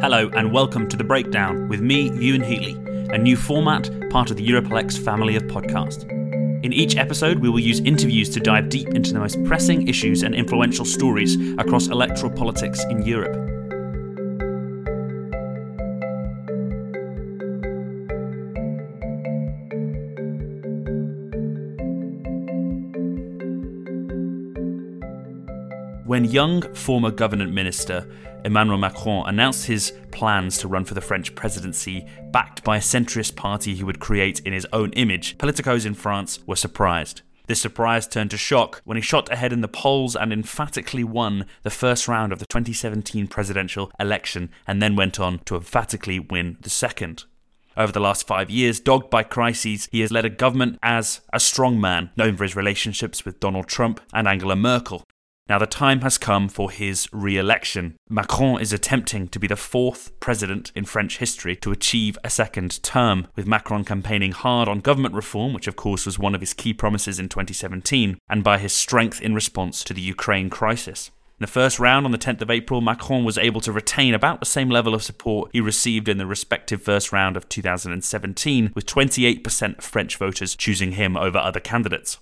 Hello and welcome to The Breakdown with me, Ewan Healy, a new format, part of the Europlex family of podcasts. In each episode, we will use interviews to dive deep into the most pressing issues and influential stories across electoral politics in Europe. When young former government minister Emmanuel Macron announced his plans to run for the French presidency, backed by a centrist party he would create in his own image, politicos in France were surprised. This surprise turned to shock when he shot ahead in the polls and emphatically won the first round of the 2017 presidential election, and then went on to emphatically win the second. Over the last 5 years, dogged by crises, he has led a government as a strong man, known for his relationships with Donald Trump and Angela Merkel. Now the time has come for his re-election. Macron is attempting to be the fourth president in French history to achieve a second term, with Macron campaigning hard on government reform, which of course was one of his key promises in 2017, and by his strength in response to the Ukraine crisis. In the first round on the 10th of April, Macron was able to retain about the same level of support he received in the respective first round of 2017, with 28% of French voters choosing him over other candidates.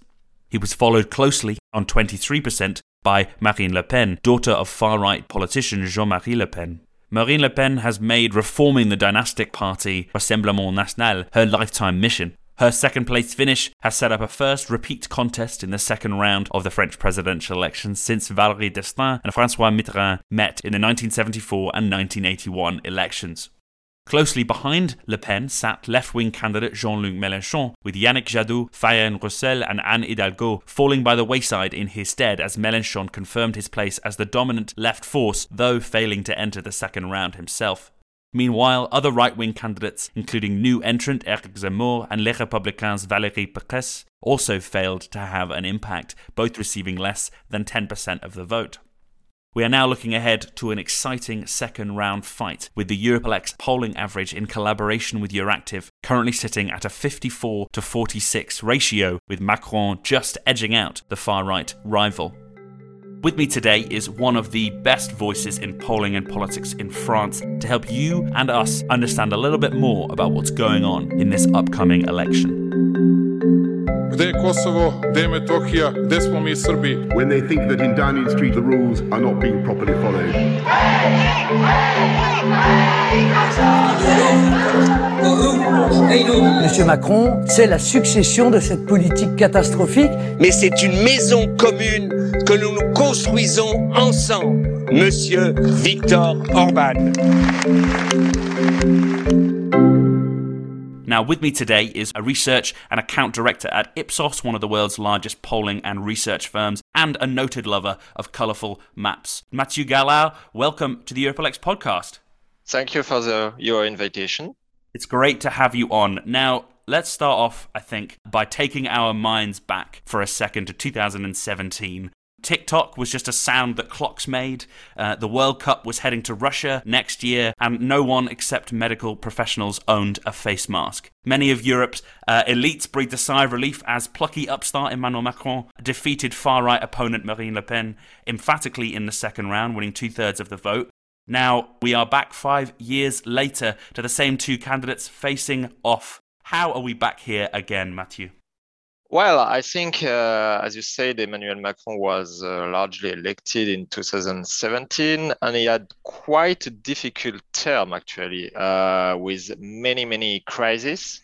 He was followed closely on 23% by Marine Le Pen, daughter of far-right politician Jean-Marie Le Pen. Marine Le Pen has made reforming the dynastic party Rassemblement National her lifetime mission. Her second-place finish has set up a first repeat contest in the second round of the French presidential election since Valéry Giscard d'Estaing and François Mitterrand met in the 1974 and 1981 elections. Closely behind Le Pen sat left-wing candidate Jean-Luc Mélenchon, with Yannick Jadot, Fayenne Roussel and Anne Hidalgo falling by the wayside in his stead as Mélenchon confirmed his place as the dominant left force, though failing to enter the second round himself. Meanwhile, other right-wing candidates, including new entrant Eric Zemmour and Les Républicains' Valérie Pécresse, also failed to have an impact, both receiving less than 10% of the vote. We are now looking ahead to an exciting second round fight, with the Europlex polling average in collaboration with EuroActive currently sitting at a 54-46 ratio, with Macron just edging out the far-right rival. With me today is one of the best voices in polling and politics in France to help you and us understand a little bit more about what's going on in this upcoming election. When they think that in Downing Street the rules are not being properly followed. Monsieur Macron, c'est la succession de cette politique catastrophique. Mais c'est une maison commune que nous nous construisons ensemble, Monsieur Viktor Orban. Now with me today is a research and account director at Ipsos, one of the world's largest polling and research firms, and a noted lover of colourful maps. Mathieu Gallard, welcome to the Europlex podcast. Thank you for your invitation. It's great to have you on. Now, let's start off, I think, by taking our minds back for a second to 2017. TikTok was just a sound that clocks made. The World Cup was heading to Russia next year, and no one except medical professionals owned a face mask. Many of Europe's elites breathed a sigh of relief as plucky upstart Emmanuel Macron defeated far-right opponent Marine Le Pen emphatically in the second round, winning two-thirds of the vote. Now we are back 5 years later to the same two candidates facing off. How are we back here again, Mathieu? Well, I think, as you said, Emmanuel Macron was largely elected in 2017, and he had quite a difficult term, actually, with many crises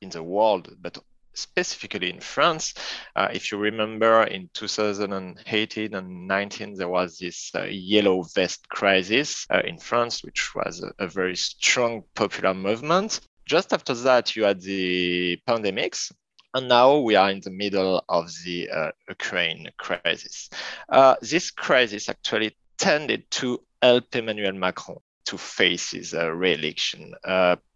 in the world, but specifically in France. If you remember, in 2018 and 19, there was this yellow vest crisis in France, which was a very strong popular movement. Just after that, you had the pandemics. And now we are in the middle of the Ukraine crisis. This crisis actually tended to help Emmanuel Macron to face his re-election,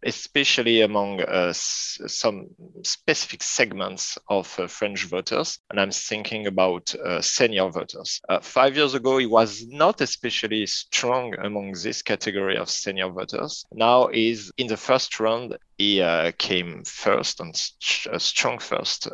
especially among some specific segments of French voters. And I'm thinking about senior voters. 5 years ago, he was not especially strong among this category of senior voters. Now he's in the first round. He came first and strong first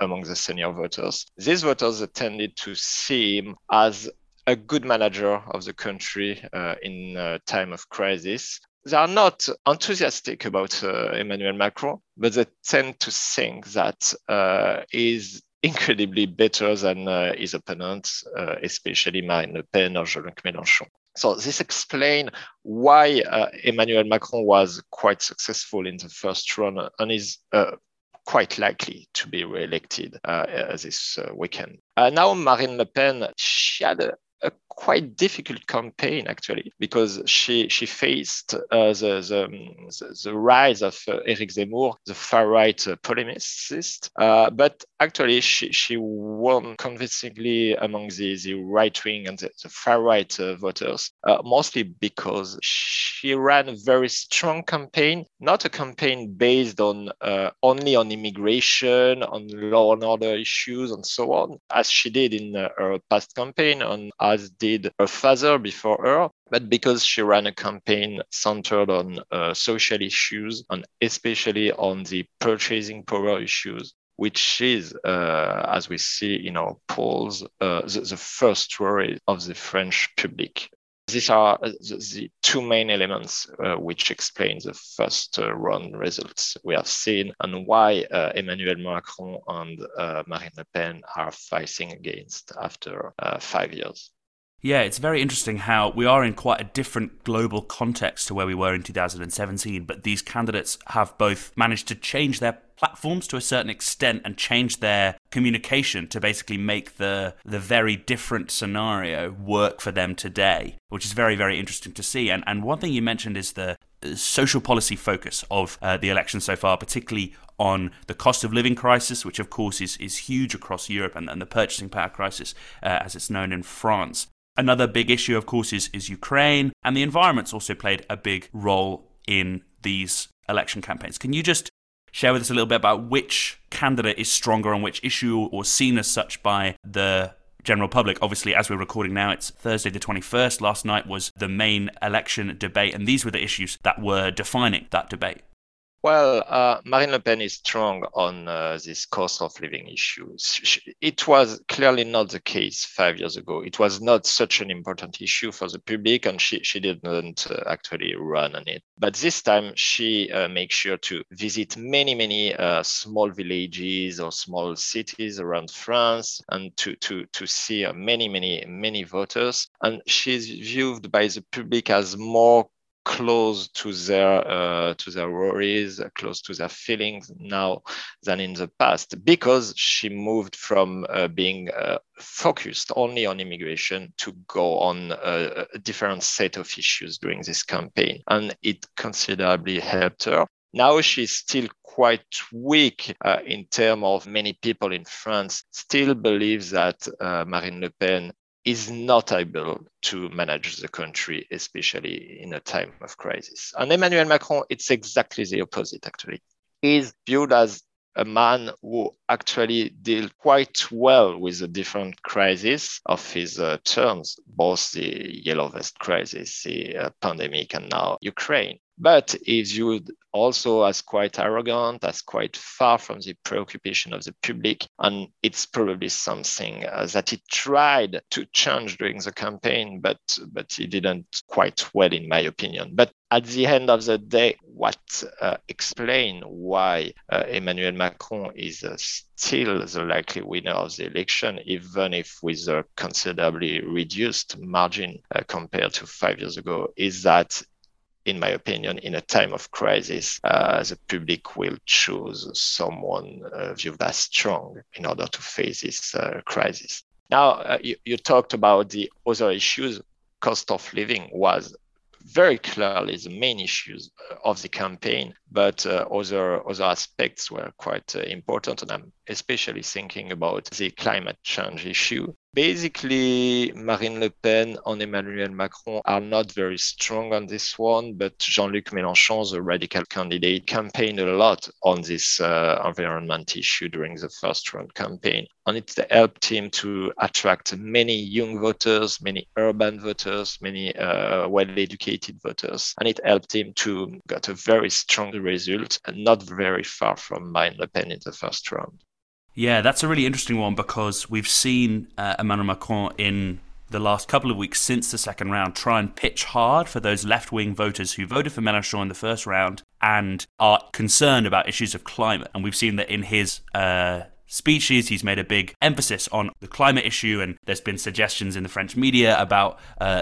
among the senior voters. These voters tended to see him as a good manager of the country in a time of crisis. They are not enthusiastic about Emmanuel Macron, but they tend to think that he's incredibly better than his opponents, especially Marine Le Pen or Jean-Luc Mélenchon. So this explains why Emmanuel Macron was quite successful in the first run and is quite likely to be re-elected this weekend. Now Marine Le Pen, she had a quite difficult campaign, actually, because she faced the rise of Eric Zemmour, the far-right polemicist. But actually, she won convincingly among the right-wing and the far-right voters, mostly because she ran a very strong campaign, not a campaign based on only on immigration, on law and order issues, and so on, as she did in her past campaign, and as did her father before her, but because she ran a campaign centered on social issues and especially on the purchasing power issues, which is, as we see in our polls, the first worry of the French public. These are the two main elements which explain the first round results we have seen and why Emmanuel Macron and Marine Le Pen are fighting against after 5 years. Yeah, it's very interesting how we are in quite a different global context to where we were in 2017, but these candidates have both managed to change their platforms to a certain extent and change their communication to basically make the very different scenario work for them today, which is very, very interesting to see. And one thing you mentioned is the social policy focus of the election so far, particularly on the cost of living crisis, which of course is huge across Europe, and the purchasing power crisis, as it's known in France. Another big issue, of course, is Ukraine, and the environment's also played a big role in these election campaigns. Can you just share with us a little bit about which candidate is stronger on which issue or seen as such by the general public? Obviously, as we're recording now, it's Thursday the 21st. Last night was the main election debate, and these were the issues that were defining that debate. Well, Marine Le Pen is strong on this cost of living issue. It was clearly not the case 5 years ago. It was not such an important issue for the public, and she didn't actually run on it. But this time, she makes sure to visit many small villages or small cities around France, and to see many voters. And she's viewed by the public as more close to their worries, close to their feelings now than in the past, because she moved from being focused only on immigration to go on a different set of issues during this campaign, and it considerably helped her. Now she's still quite weak in terms of many people in France still believe that Marine Le Pen is not able to manage the country, especially in a time of crisis. And Emmanuel Macron, it's exactly the opposite, actually. He's viewed as a man who actually dealt quite well with the different crises of his terms, both the Yellow Vest crisis, the pandemic, and now Ukraine. But he's viewed also as quite arrogant, as quite far from the preoccupation of the public. And it's probably something that he tried to change during the campaign, but he didn't quite well, in my opinion. But at the end of the day, what explains why Emmanuel Macron is still the likely winner of the election, even if with a considerably reduced margin compared to 5 years ago, is that, in my opinion, in a time of crisis, the public will choose someone viewed as strong in order to face this crisis. Now, you talked about the other issues. Cost of living was very clearly the main issues of the campaign, but other aspects were quite important, and I'm especially thinking about the climate change issue. Basically, Marine Le Pen and Emmanuel Macron are not very strong on this one, but Jean-Luc Mélenchon, the radical candidate, campaigned a lot on this environment issue during the first round campaign. And it helped him to attract many young voters, many urban voters, many well-educated voters. And it helped him to get a very strong result, and not very far from Marine Le Pen in the first round. Yeah, that's a really interesting one, because we've seen Emmanuel Macron in the last couple of weeks since the second round try and pitch hard for those left-wing voters who voted for Mélenchon in the first round and are concerned about issues of climate. And we've seen that in his speeches, he's made a big emphasis on the climate issue, and there's been suggestions in the French media about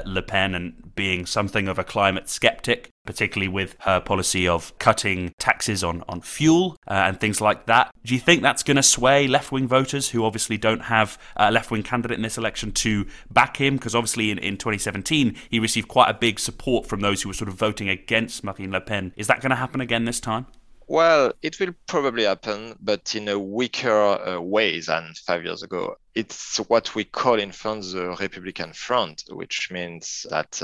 Le Pen and being something of a climate skeptic, particularly with her policy of cutting taxes on fuel and things like that. Do you think that's going to sway left-wing voters who obviously don't have a left-wing candidate in this election to back him? Because obviously in 2017, he received quite a big support from those who were sort of voting against Marine Le Pen. Is that going to happen again this time? Well, it will probably happen, but in a weaker way than 5 years ago. It's what we call in France the Republican Front, which means that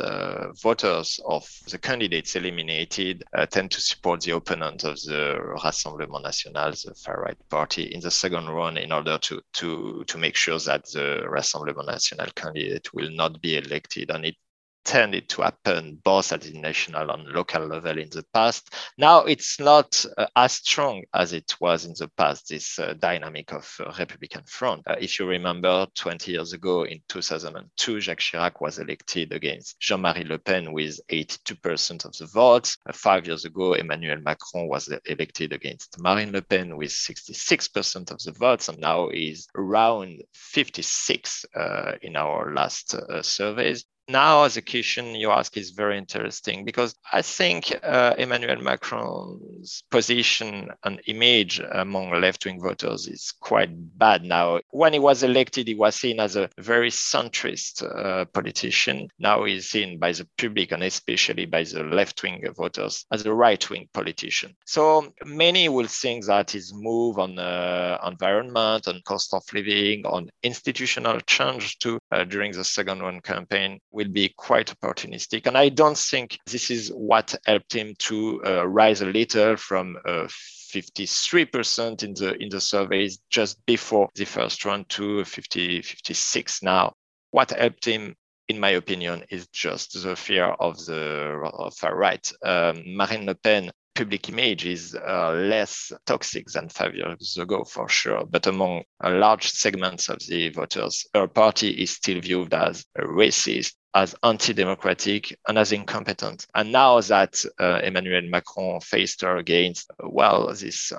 voters of the candidates eliminated tend to support the opponent of the Rassemblement National, the far-right party, in the second round in order to make sure that the Rassemblement National candidate will not be elected. And it tended to happen both at the national and local level in the past. Now it's not as strong as it was in the past, this dynamic of Republican Front. If you remember, 20 years ago in 2002, Jacques Chirac was elected against Jean-Marie Le Pen with 82% of the votes. 5 years ago, Emmanuel Macron was elected against Marine Le Pen with 66% of the votes, and now is around 56 in our last surveys. Now, the question you ask is very interesting, because I think Emmanuel Macron's position and image among left-wing voters is quite bad now. When he was elected, he was seen as a very centrist politician. Now he's seen by the public and especially by the left-wing voters as a right-wing politician. So many will think that his move on environment, on cost of living, on institutional change too during the second round campaign will be quite opportunistic. And I don't think this is what helped him to rise a little from 53% in the surveys just before the first round to 56 now. What helped him, in my opinion, is just the fear of the far right. Marine Le Pen public image is less toxic than 5 years ago, for sure. But among large segments of the voters, her party is still viewed as racist, as anti-democratic, and as incompetent. And now that Emmanuel Macron faced her against, well, these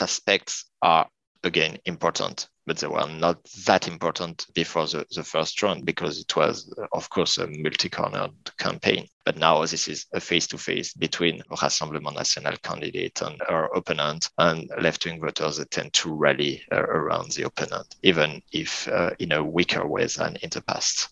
aspects are, again, important. But they were not that important before the first round, because it was, of course, a multi-cornered campaign. But now this is a face-to-face between a Rassemblement National candidate and her opponent, and left-wing voters that tend to rally around the opponent, even if in a weaker way than in the past.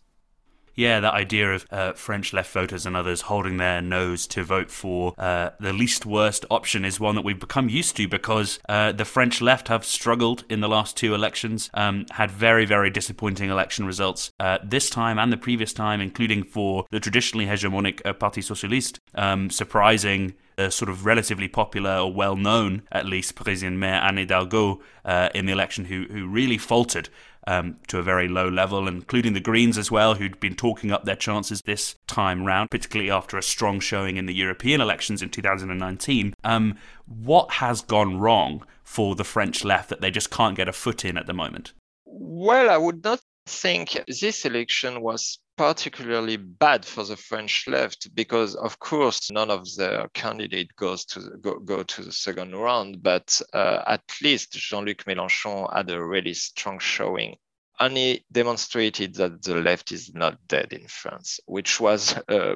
Yeah, that idea of French left voters and others holding their nose to vote for the least worst option is one that we've become used to, because the French left have struggled in the last two elections, had very, very disappointing election results this time and the previous time, including for the traditionally hegemonic Parti Socialiste, surprising sort of relatively popular or well-known, at least, Parisian mayor Anne Hidalgo in the election, who really faltered to a very low level, including the Greens as well, who'd been talking up their chances this time round, particularly after a strong showing in the European elections in 2019. What has gone wrong for the French left that they just can't get a foot in at the moment? Well, I would not think this election was particularly bad for the French left, because of course none of their candidate go to the second round, but at least Jean-Luc Mélenchon had a really strong showing, and he demonstrated that the left is not dead in France, which was a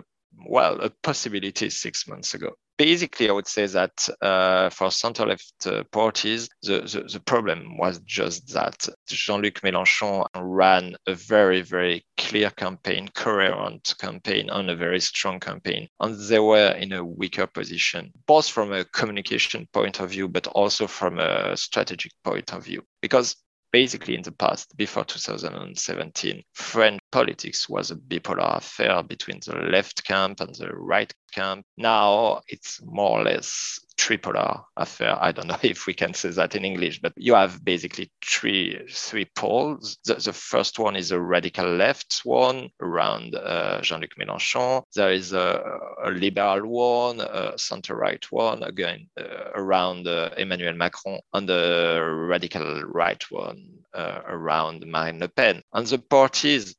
possibility 6 months ago. Basically, I would say that for centre-left parties, the problem was just that Jean-Luc Mélenchon ran a very, very clear campaign, coherent campaign, and a very strong campaign. And they were in a weaker position, both from a communication point of view, but also from a strategic point of view. Because basically, in the past, before 2017, French politics was a bipolar affair between the left camp and the right camp. Now it's more or less tripolar affair. I don't know if we can say that in English, but you have basically three poles. The first one is a radical left one around Jean-Luc Mélenchon. There is a liberal one, a center-right one, again, around Emmanuel Macron, and the radical right one around Marine Le Pen. And the parties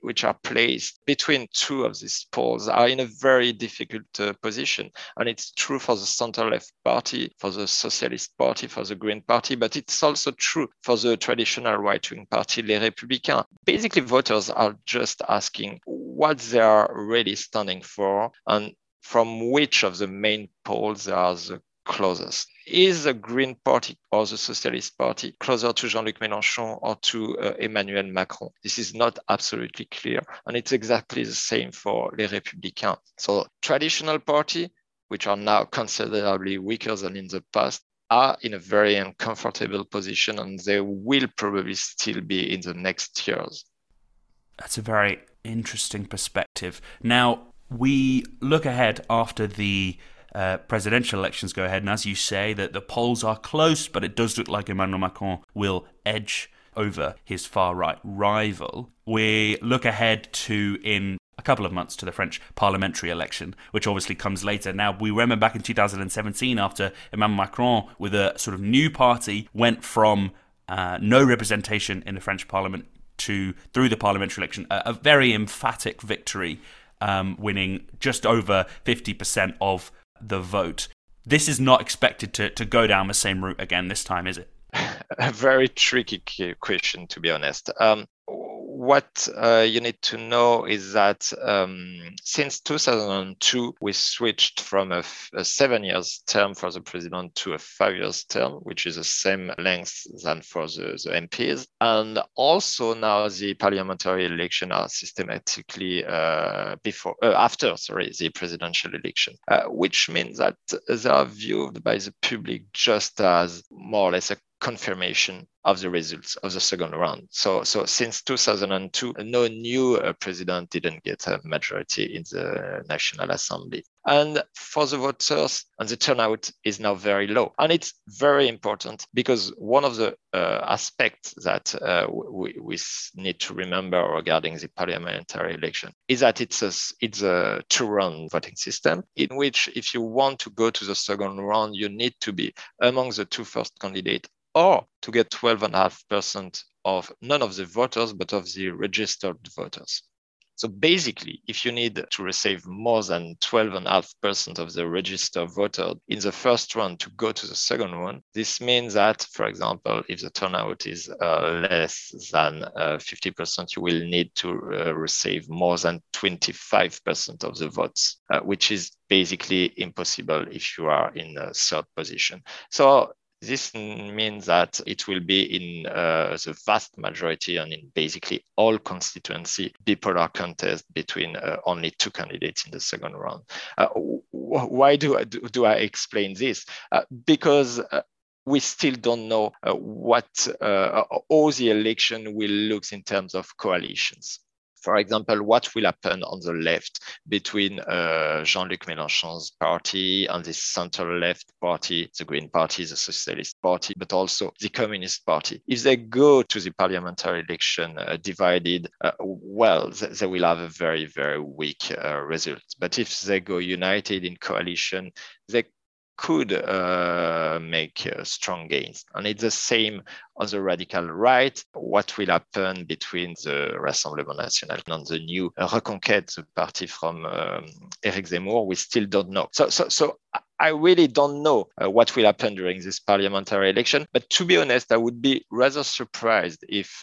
which are placed between two of these poles are in a very difficult position. And it's true for the center-left party, for the Socialist Party, for the Green Party, but it's also true for the traditional right-wing party, Les Républicains. Basically, voters are just asking what they are really standing for and from which of the main poles they are the closest. Is the Green Party or the Socialist Party closer to Jean-Luc Mélenchon or to Emmanuel Macron? This is not absolutely clear. And it's exactly the same for Les Républicains. So traditional party, which are now considerably weaker than in the past, are in a very uncomfortable position, and they will probably still be in the next years. That's a very interesting perspective. Now, we look ahead after the presidential elections go ahead, and as you say, that the polls are close, but it does look like Emmanuel Macron will edge over his far-right rival. We look ahead to, in a couple of months, to the French parliamentary election, which obviously comes later. Now, we remember back in 2017, after Emmanuel Macron, with a sort of new party, went from no representation in the French parliament to, through the parliamentary election, a very emphatic victory, winning just over 50% of the vote. This is not expected to go down the same route again this time, is it? A very tricky question, to be honest. What you need to know is that since 2002, we switched from a 7-year term for the president to a 5-year term, which is the same length than for the MPs. And also now the parliamentary election are systematically after the presidential election, which means that they are viewed by the public just as more or less a confirmation of the results of the second round. So since 2002, no new president didn't get a majority in the National Assembly. And for the voters, and the turnout is now very low. And it's very important because one of the aspects that we need to remember regarding the parliamentary election is that it's a two-round voting system in which if you want to go to the second round, you need to be among the two first candidates or to get 12.5% of none of the voters, but of the registered voters. So basically, if you need to receive more than 12.5% of the registered voters in the first round to go to the second one, this means that, for example, if the turnout is less than 50%, you will need to receive more than 25% of the votes, which is basically impossible if you are in a third position. So this means that it will be in the vast majority and in basically all constituency bipolar contest between only two candidates in the second round. Why do I explain this? Because we still don't know what all the election will look in terms of coalitions. For example, what will happen on the left between Jean-Luc Mélenchon's party and the center-left party, the Green Party, the Socialist Party, but also the Communist Party? If they go to the parliamentary election divided, they will have a very, very weak result. But if they go united in coalition, they could make strong gains. And it's the same on the radical right. What will happen between the Rassemblement National and the new Reconquête, the party from Eric Zemmour, we still don't know. So I really don't know what will happen during this parliamentary election. But to be honest, I would be rather surprised if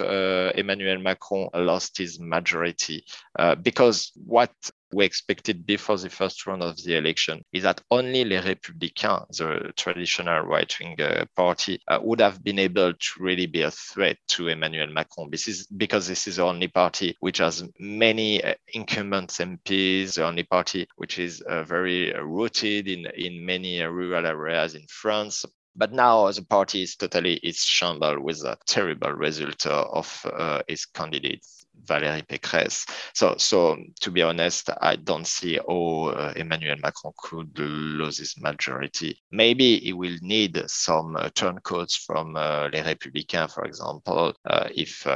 Emmanuel Macron lost his majority, because what we expected before the first round of the election is that only Les Républicains, the traditional right-wing party, would have been able to really be a threat to Emmanuel Macron. This is the only party which has many incumbent MPs, the only party which is very rooted in many rural areas in France. But now the party is totally in shambles with a terrible result of its candidates, Valérie Pécresse. So to be honest, I don't see how Emmanuel Macron could lose his majority. Maybe he will need some turncoats from Les Républicains, for example, if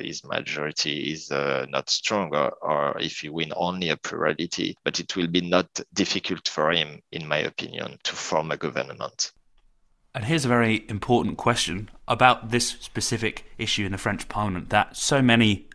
his majority is not strong, or if he win only a plurality. But it will be not difficult for him, in my opinion, to form a government. And here's a very important question about this specific issue in the French parliament that so many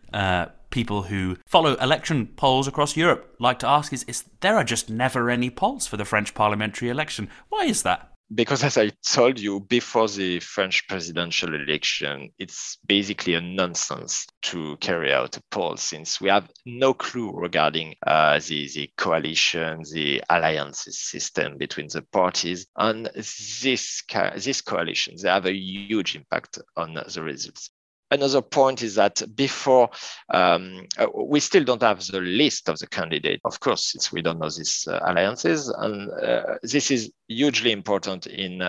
people who follow election polls across Europe like to ask is there are just never any polls for the French parliamentary election. Why is that? Because as I told you, before the French presidential election, it's basically a nonsense to carry out a poll since we have no clue regarding the coalition, the alliances system between the parties. And this coalition, they have a huge impact on the results. Another point is that before, we still don't have the list of the candidates, of course, since we don't know these alliances. And this is hugely important in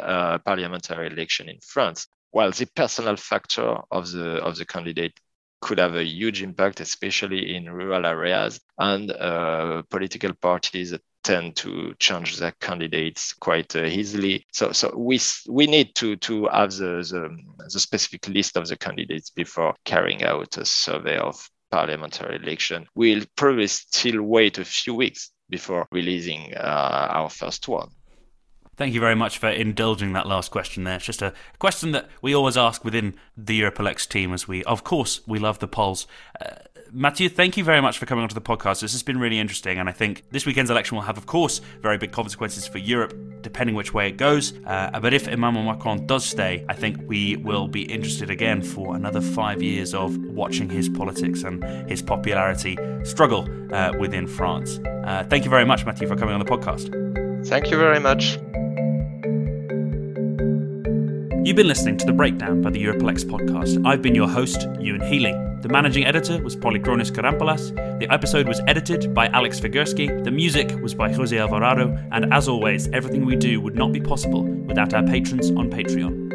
parliamentary election in France. While the personal factor of the candidate could have a huge impact, especially in rural areas, and political parties tend to change their candidates quite easily. So we need to have the specific list of the candidates before carrying out a survey of parliamentary election. We'll probably still wait a few weeks before releasing our first one. Thank you very much for indulging that last question there. It's just a question that we always ask within the Europlex team, as we love the polls. Mathieu, thank you very much for coming onto the podcast. This has been really interesting, and I think this weekend's election will have, of course, very big consequences for Europe, depending which way it goes. But if Emmanuel Macron does stay, I think we will be interested again for another 5 years of watching his politics and his popularity struggle within France. Thank you very much, Mathieu, for coming on the podcast. Thank you very much. You've been listening to The Breakdown by the Europlex podcast. I've been your host, Ewan Healy. The managing editor was Polychronous Karampolas. The episode was edited by Alex Figurski. The music was by Jose Alvarado. And as always, everything we do would not be possible without our patrons on Patreon.